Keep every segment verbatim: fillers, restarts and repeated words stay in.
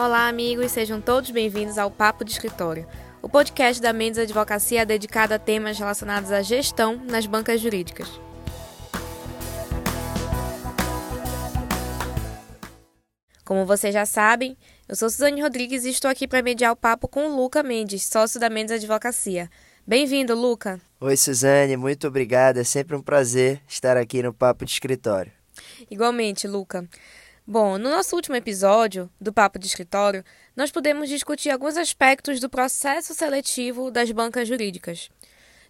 Olá, amigos, sejam todos bem-vindos ao Papo de Escritório, o podcast da Mendes Advocacia dedicado a temas relacionados à gestão nas bancas jurídicas. Como vocês já sabem, eu sou Suzane Rodrigues e estou aqui para mediar o papo com o Luca Mendes, sócio da Mendes Advocacia. Bem-vindo, Luca! Oi, Suzane, muito obrigada. É sempre um prazer estar aqui no Papo de Escritório. Igualmente, Luca. Bom, no nosso último episódio do Papo de Escritório, nós pudemos discutir alguns aspectos do processo seletivo das bancas jurídicas,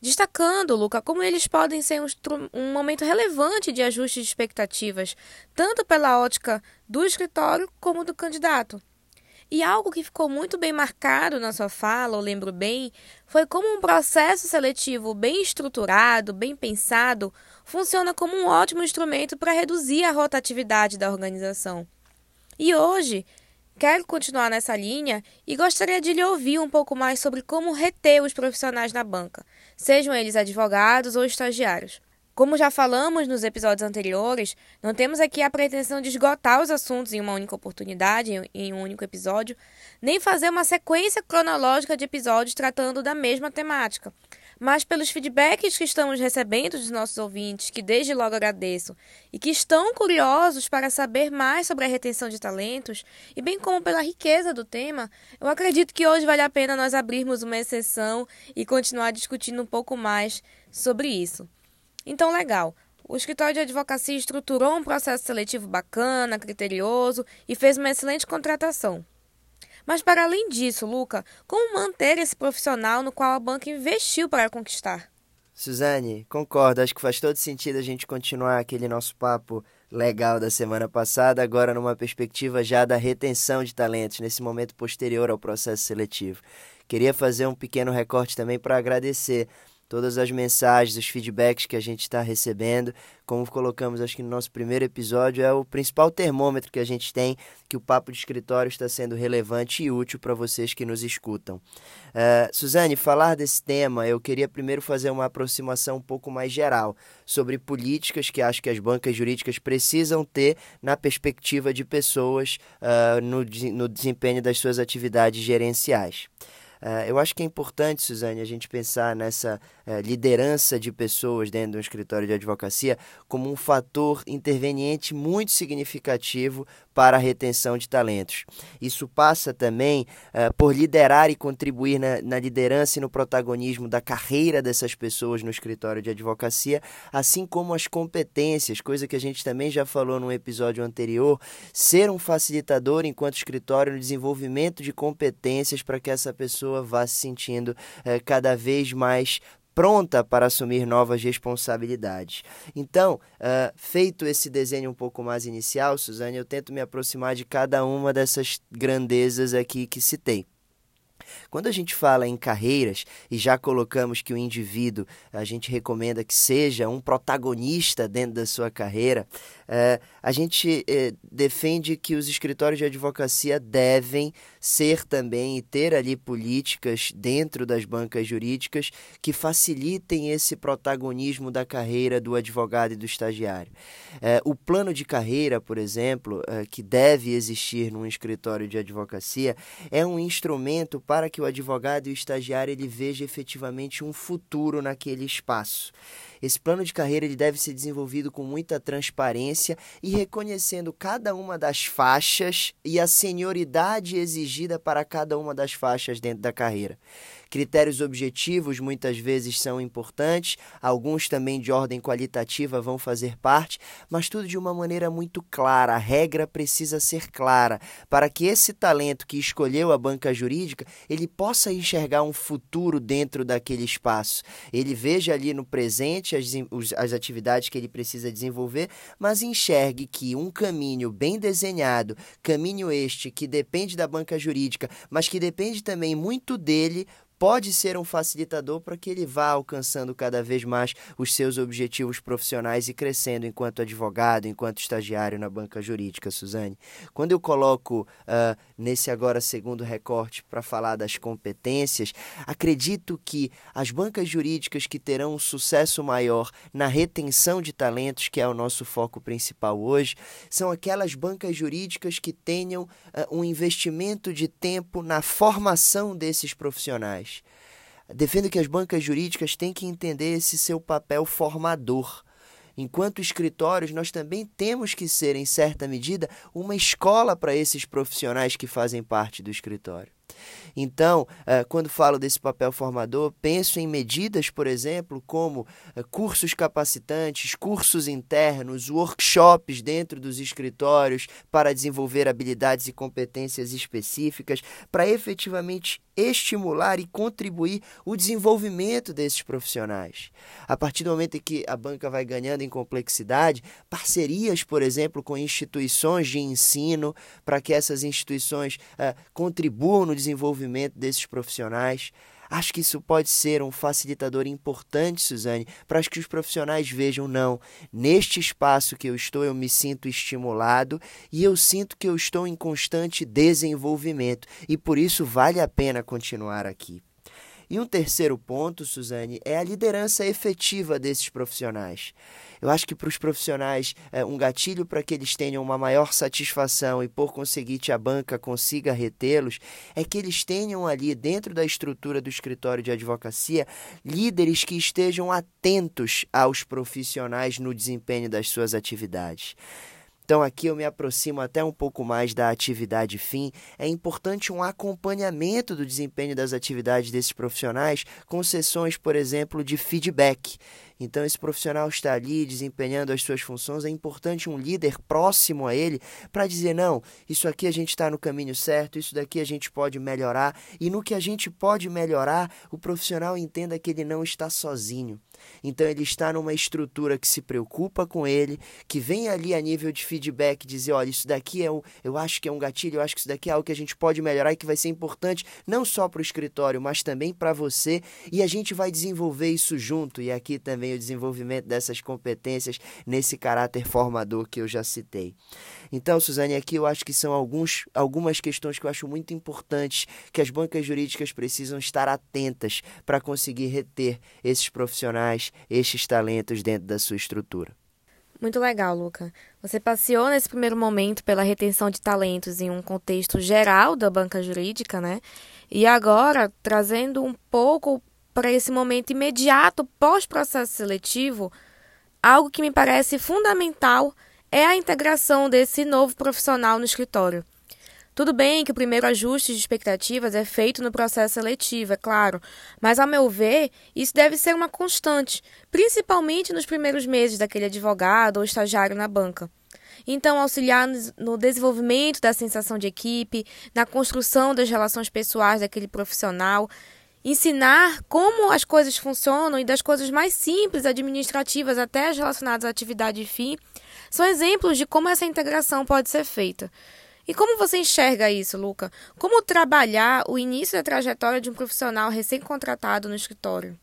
destacando, Luca, como eles podem ser um, um momento relevante de ajuste de expectativas, tanto pela ótica do escritório como do candidato. E algo que ficou muito bem marcado na sua fala, eu lembro bem, foi como um processo seletivo bem estruturado, bem pensado, funciona como um ótimo instrumento para reduzir a rotatividade da organização. E hoje, quero continuar nessa linha e gostaria de lhe ouvir um pouco mais sobre como reter os profissionais na banca, sejam eles advogados ou estagiários. Como já falamos nos episódios anteriores, não temos aqui a pretensão de esgotar os assuntos em uma única oportunidade, em um único episódio, nem fazer uma sequência cronológica de episódios tratando da mesma temática. Mas pelos feedbacks que estamos recebendo dos nossos ouvintes, que desde logo agradeço, e que estão curiosos para saber mais sobre a retenção de talentos, e bem como pela riqueza do tema, eu acredito que hoje vale a pena nós abrirmos uma exceção e continuar discutindo um pouco mais sobre isso. Então, legal, o escritório de advocacia estruturou um processo seletivo bacana, criterioso e fez uma excelente contratação. Mas, para além disso, Luca, como manter esse profissional no qual a banca investiu para conquistar? Suzane, concordo, acho que faz todo sentido a gente continuar aquele nosso papo legal da semana passada, agora numa perspectiva já da retenção de talentos, nesse momento posterior ao processo seletivo. Queria fazer um pequeno recorte também para agradecer todas as mensagens, os feedbacks que a gente está recebendo. Como colocamos, acho que no nosso primeiro episódio, é o principal termômetro que a gente tem, que o Papo de Escritório está sendo relevante e útil para vocês que nos escutam. Uh, Suzane, falar desse tema, eu queria primeiro fazer uma aproximação um pouco mais geral sobre políticas que acho que as bancas jurídicas precisam ter na perspectiva de pessoas uh, no, no desempenho das suas atividades gerenciais. Uh, eu acho que é importante, Suzane, a gente pensar nessa uh, liderança de pessoas dentro de um escritório de advocacia como um fator interveniente muito significativo para a retenção de talentos. Isso passa também uh, por liderar e contribuir na, na liderança e no protagonismo da carreira dessas pessoas no escritório de advocacia, assim como as competências, coisa que a gente também já falou num episódio anterior, ser um facilitador enquanto escritório no desenvolvimento de competências para que essa pessoa vá se sentindo eh, cada vez mais pronta para assumir novas responsabilidades. Então, uh, feito esse desenho um pouco mais inicial, Suzane, eu tento me aproximar de cada uma dessas grandezas aqui que citei. Quando a gente fala em carreiras, e já colocamos que o indivíduo, a gente recomenda que seja um protagonista dentro da sua carreira, eh, a gente eh, defende que os escritórios de advocacia devem ser também e ter ali políticas dentro das bancas jurídicas que facilitem esse protagonismo da carreira do advogado e do estagiário. Eh, o plano de carreira, por exemplo, eh, que deve existir num escritório de advocacia, é um instrumento para para que o advogado e o estagiário ele veja efetivamente um futuro naquele espaço. Esse plano de carreira ele deve ser desenvolvido com muita transparência e reconhecendo cada uma das faixas e a senioridade exigida para cada uma das faixas dentro da carreira. Critérios objetivos muitas vezes são importantes, alguns também de ordem qualitativa vão fazer parte, mas tudo de uma maneira muito clara. A regra precisa ser clara para que esse talento que escolheu a banca jurídica, ele possa enxergar um futuro dentro daquele espaço. Ele veja ali no presente As, as atividades que ele precisa desenvolver, mas enxergue que um caminho bem desenhado, caminho este que depende da banca jurídica, mas que depende também muito dele, pode ser um facilitador para que ele vá alcançando cada vez mais os seus objetivos profissionais e crescendo enquanto advogado, enquanto estagiário na banca jurídica, Suzane. Quando eu coloco uh, nesse agora segundo recorte para falar das competências, acredito que as bancas jurídicas que terão um sucesso maior na retenção de talentos, que é o nosso foco principal hoje, são aquelas bancas jurídicas que tenham uh, um investimento de tempo na formação desses profissionais. Defendo que as bancas jurídicas têm que entender esse seu papel formador. Enquanto escritórios, nós também temos que ser, em certa medida, uma escola para esses profissionais que fazem parte do escritório. Então, quando falo desse papel formador, penso em medidas, por exemplo, como cursos capacitantes, cursos internos, workshops dentro dos escritórios para desenvolver habilidades e competências específicas, para efetivamente estimular e contribuir o desenvolvimento desses profissionais. A partir do momento em que a banca vai ganhando em complexidade, parcerias, por exemplo, com instituições de ensino, para que essas instituições uh, contribuam no desenvolvimento desses profissionais. Acho que isso pode ser um facilitador importante, Suzane, para que os profissionais vejam, não, neste espaço que eu estou, eu me sinto estimulado e eu sinto que eu estou em constante desenvolvimento e por isso vale a pena continuar aqui. E um terceiro ponto, Suzane, é a liderança efetiva desses profissionais. Eu acho que para os profissionais, é um gatilho para que eles tenham uma maior satisfação e, por conseguinte, a banca consiga retê-los, é que eles tenham ali, dentro da estrutura do escritório de advocacia, líderes que estejam atentos aos profissionais no desempenho das suas atividades. Então aqui eu me aproximo até um pouco mais da atividade fim. É importante um acompanhamento do desempenho das atividades desses profissionais com sessões, por exemplo, de feedback. Então esse profissional está ali desempenhando as suas funções, é importante um líder próximo a ele para dizer, não, isso aqui a gente está no caminho certo, isso daqui a gente pode melhorar. E no que a gente pode melhorar, o profissional entenda que ele não está sozinho. Então ele está numa estrutura que se preocupa com ele, que vem ali a nível de feedback, dizer, olha, isso daqui é um, eu acho que é um gatilho, eu acho que isso daqui é algo que a gente pode melhorar e que vai ser importante não só para o escritório, mas também para você, e a gente vai desenvolver isso junto, e aqui também o desenvolvimento dessas competências nesse caráter formador que eu já citei. Então, Suzane, aqui eu acho que são alguns, algumas questões que eu acho muito importantes, que as bancas jurídicas precisam estar atentas para conseguir reter esses profissionais, estes talentos dentro da sua estrutura. Muito legal, Luca. Você passeou nesse primeiro momento pela retenção de talentos em um contexto geral da banca jurídica, né? E agora, trazendo um pouco para esse momento imediato, pós-processo seletivo, algo que me parece fundamental é a integração desse novo profissional no escritório. Tudo bem que o primeiro ajuste de expectativas é feito no processo seletivo, é claro, mas, a meu ver, isso deve ser uma constante, principalmente nos primeiros meses daquele advogado ou estagiário na banca. Então, auxiliar no desenvolvimento da sensação de equipe, na construção das relações pessoais daquele profissional, ensinar como as coisas funcionam e das coisas mais simples, administrativas, até as relacionadas à atividade fim, são exemplos de como essa integração pode ser feita. E como você enxerga isso, Luca? Como trabalhar o início da trajetória de um profissional recém-contratado no escritório?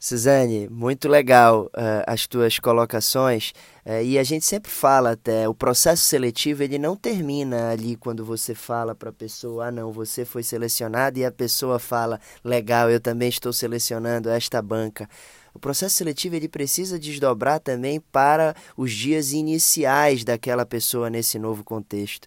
Suzane, muito legal uh, as tuas colocações. Uh, e a gente sempre fala até, o processo seletivo ele não termina ali quando você fala para a pessoa, ah não, você foi selecionado, e a pessoa fala, legal, eu também estou selecionando esta banca. O processo seletivo ele precisa desdobrar também para os dias iniciais daquela pessoa nesse novo contexto.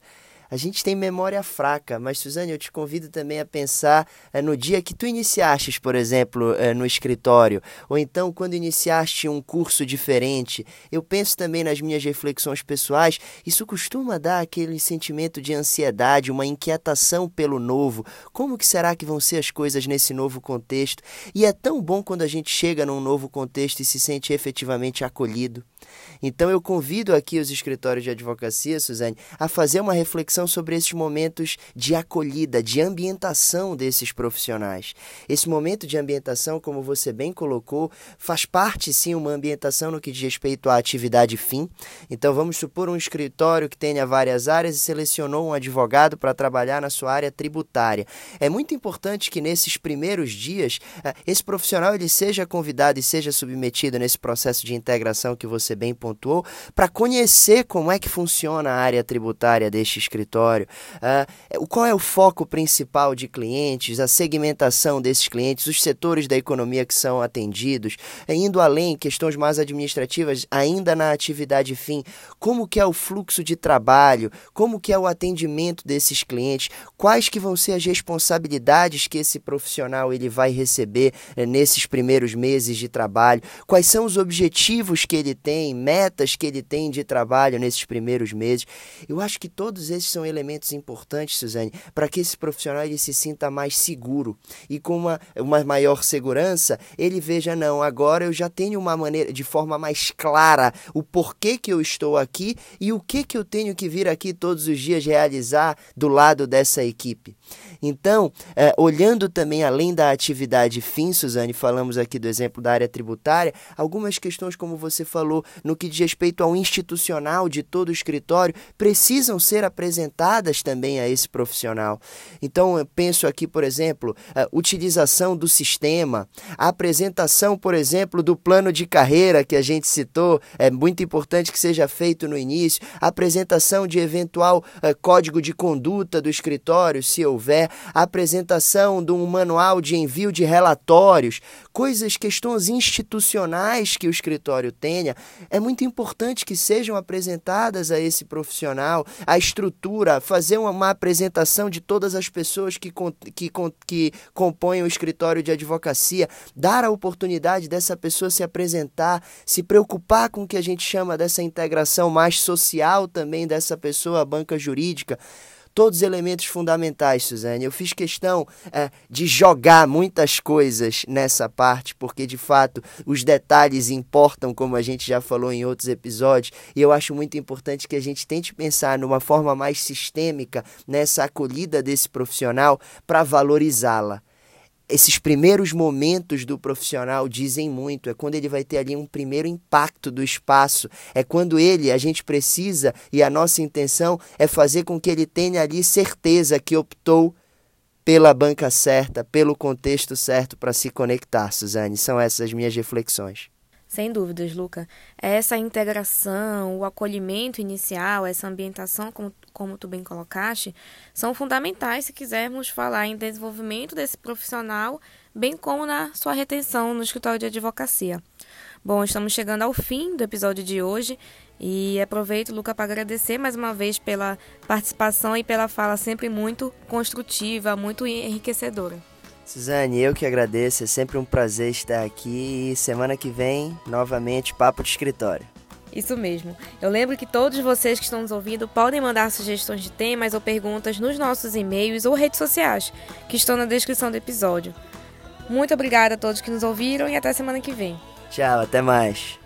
A gente tem memória fraca, mas, Suzane, eu te convido também a pensar é, no dia que tu iniciastes, por exemplo, é, no escritório, ou então quando iniciaste um curso diferente. Eu penso também nas minhas reflexões pessoais, isso costuma dar aquele sentimento de ansiedade, uma inquietação pelo novo. Como que será que vão ser as coisas nesse novo contexto? E é tão bom quando a gente chega num novo contexto e se sente efetivamente acolhido. Então, eu convido aqui os escritórios de advocacia, Suzane, a fazer uma reflexão reflexão sobre esses momentos de acolhida, de ambientação desses profissionais. Esse momento de ambientação, como você bem colocou, faz parte sim uma ambientação no que diz respeito à atividade fim. Então vamos supor um escritório que tenha várias áreas e selecionou um advogado para trabalhar na sua área tributária. É muito importante que nesses primeiros dias esse profissional ele seja convidado e seja submetido nesse processo de integração que você bem pontuou para conhecer como é que funciona a área tributária deste escritório, uh, qual é o foco principal de clientes, a segmentação desses clientes, os setores da economia que são atendidos, indo além, questões mais administrativas, ainda na atividade fim, como que é o fluxo de trabalho, como que é o atendimento desses clientes, quais que vão ser as responsabilidades que esse profissional ele vai receber uh, nesses primeiros meses de trabalho, quais são os objetivos que ele tem, metas que ele tem de trabalho nesses primeiros meses. Eu acho que todos esses são elementos importantes, Suzane, para que esse profissional ele se sinta mais seguro e com uma, uma maior segurança ele veja, não, agora eu já tenho uma maneira, de forma mais clara, o porquê que eu estou aqui e o que que eu tenho que vir aqui todos os dias realizar do lado dessa equipe. Então, eh, olhando também além da atividade fim, Suzane, falamos aqui do exemplo da área tributária, algumas questões, como você falou, no que diz respeito ao institucional de todo o escritório, precisam ser apresentadas também a esse profissional. Então, eu penso aqui, por exemplo, a utilização do sistema, a apresentação, por exemplo, do plano de carreira que a gente citou, é muito importante que seja feito no início, a apresentação de eventual uh, código de conduta do escritório, se houver, a apresentação de um manual de envio de relatórios, coisas, questões institucionais que o escritório tenha, é muito importante que sejam apresentadas a esse profissional, a estrutura, fazer uma, uma apresentação de todas as pessoas que, que, que compõem o escritório de advocacia, dar a oportunidade dessa pessoa se apresentar, se preocupar com o que a gente chama dessa integração mais social também dessa pessoa à banca jurídica. Todos os elementos fundamentais, Suzane. Eu fiz questão é, de jogar muitas coisas nessa parte, porque, de fato, os detalhes importam, como a gente já falou em outros episódios, e eu acho muito importante que a gente tente pensar numa forma mais sistêmica nessa acolhida desse profissional para valorizá-la. Esses primeiros momentos do profissional dizem muito, é quando ele vai ter ali um primeiro impacto do espaço, é quando ele, a gente precisa, e a nossa intenção é fazer com que ele tenha ali certeza que optou pela banca certa, pelo contexto certo para se conectar, Suzane. São essas as minhas reflexões. Sem dúvidas, Luca. Essa integração, o acolhimento inicial, essa ambientação, como, como tu bem colocaste, são fundamentais se quisermos falar em desenvolvimento desse profissional, bem como na sua retenção no escritório de advocacia. Bom, estamos chegando ao fim do episódio de hoje e aproveito, Luca, para agradecer mais uma vez pela participação e pela fala sempre muito construtiva, muito enriquecedora. Suzane, eu que agradeço, é sempre um prazer estar aqui e semana que vem, novamente, Papo de Escritório. Isso mesmo. Eu lembro que todos vocês que estão nos ouvindo podem mandar sugestões de temas ou perguntas nos nossos e-mails ou redes sociais, que estão na descrição do episódio. Muito obrigada a todos que nos ouviram e até semana que vem. Tchau, até mais.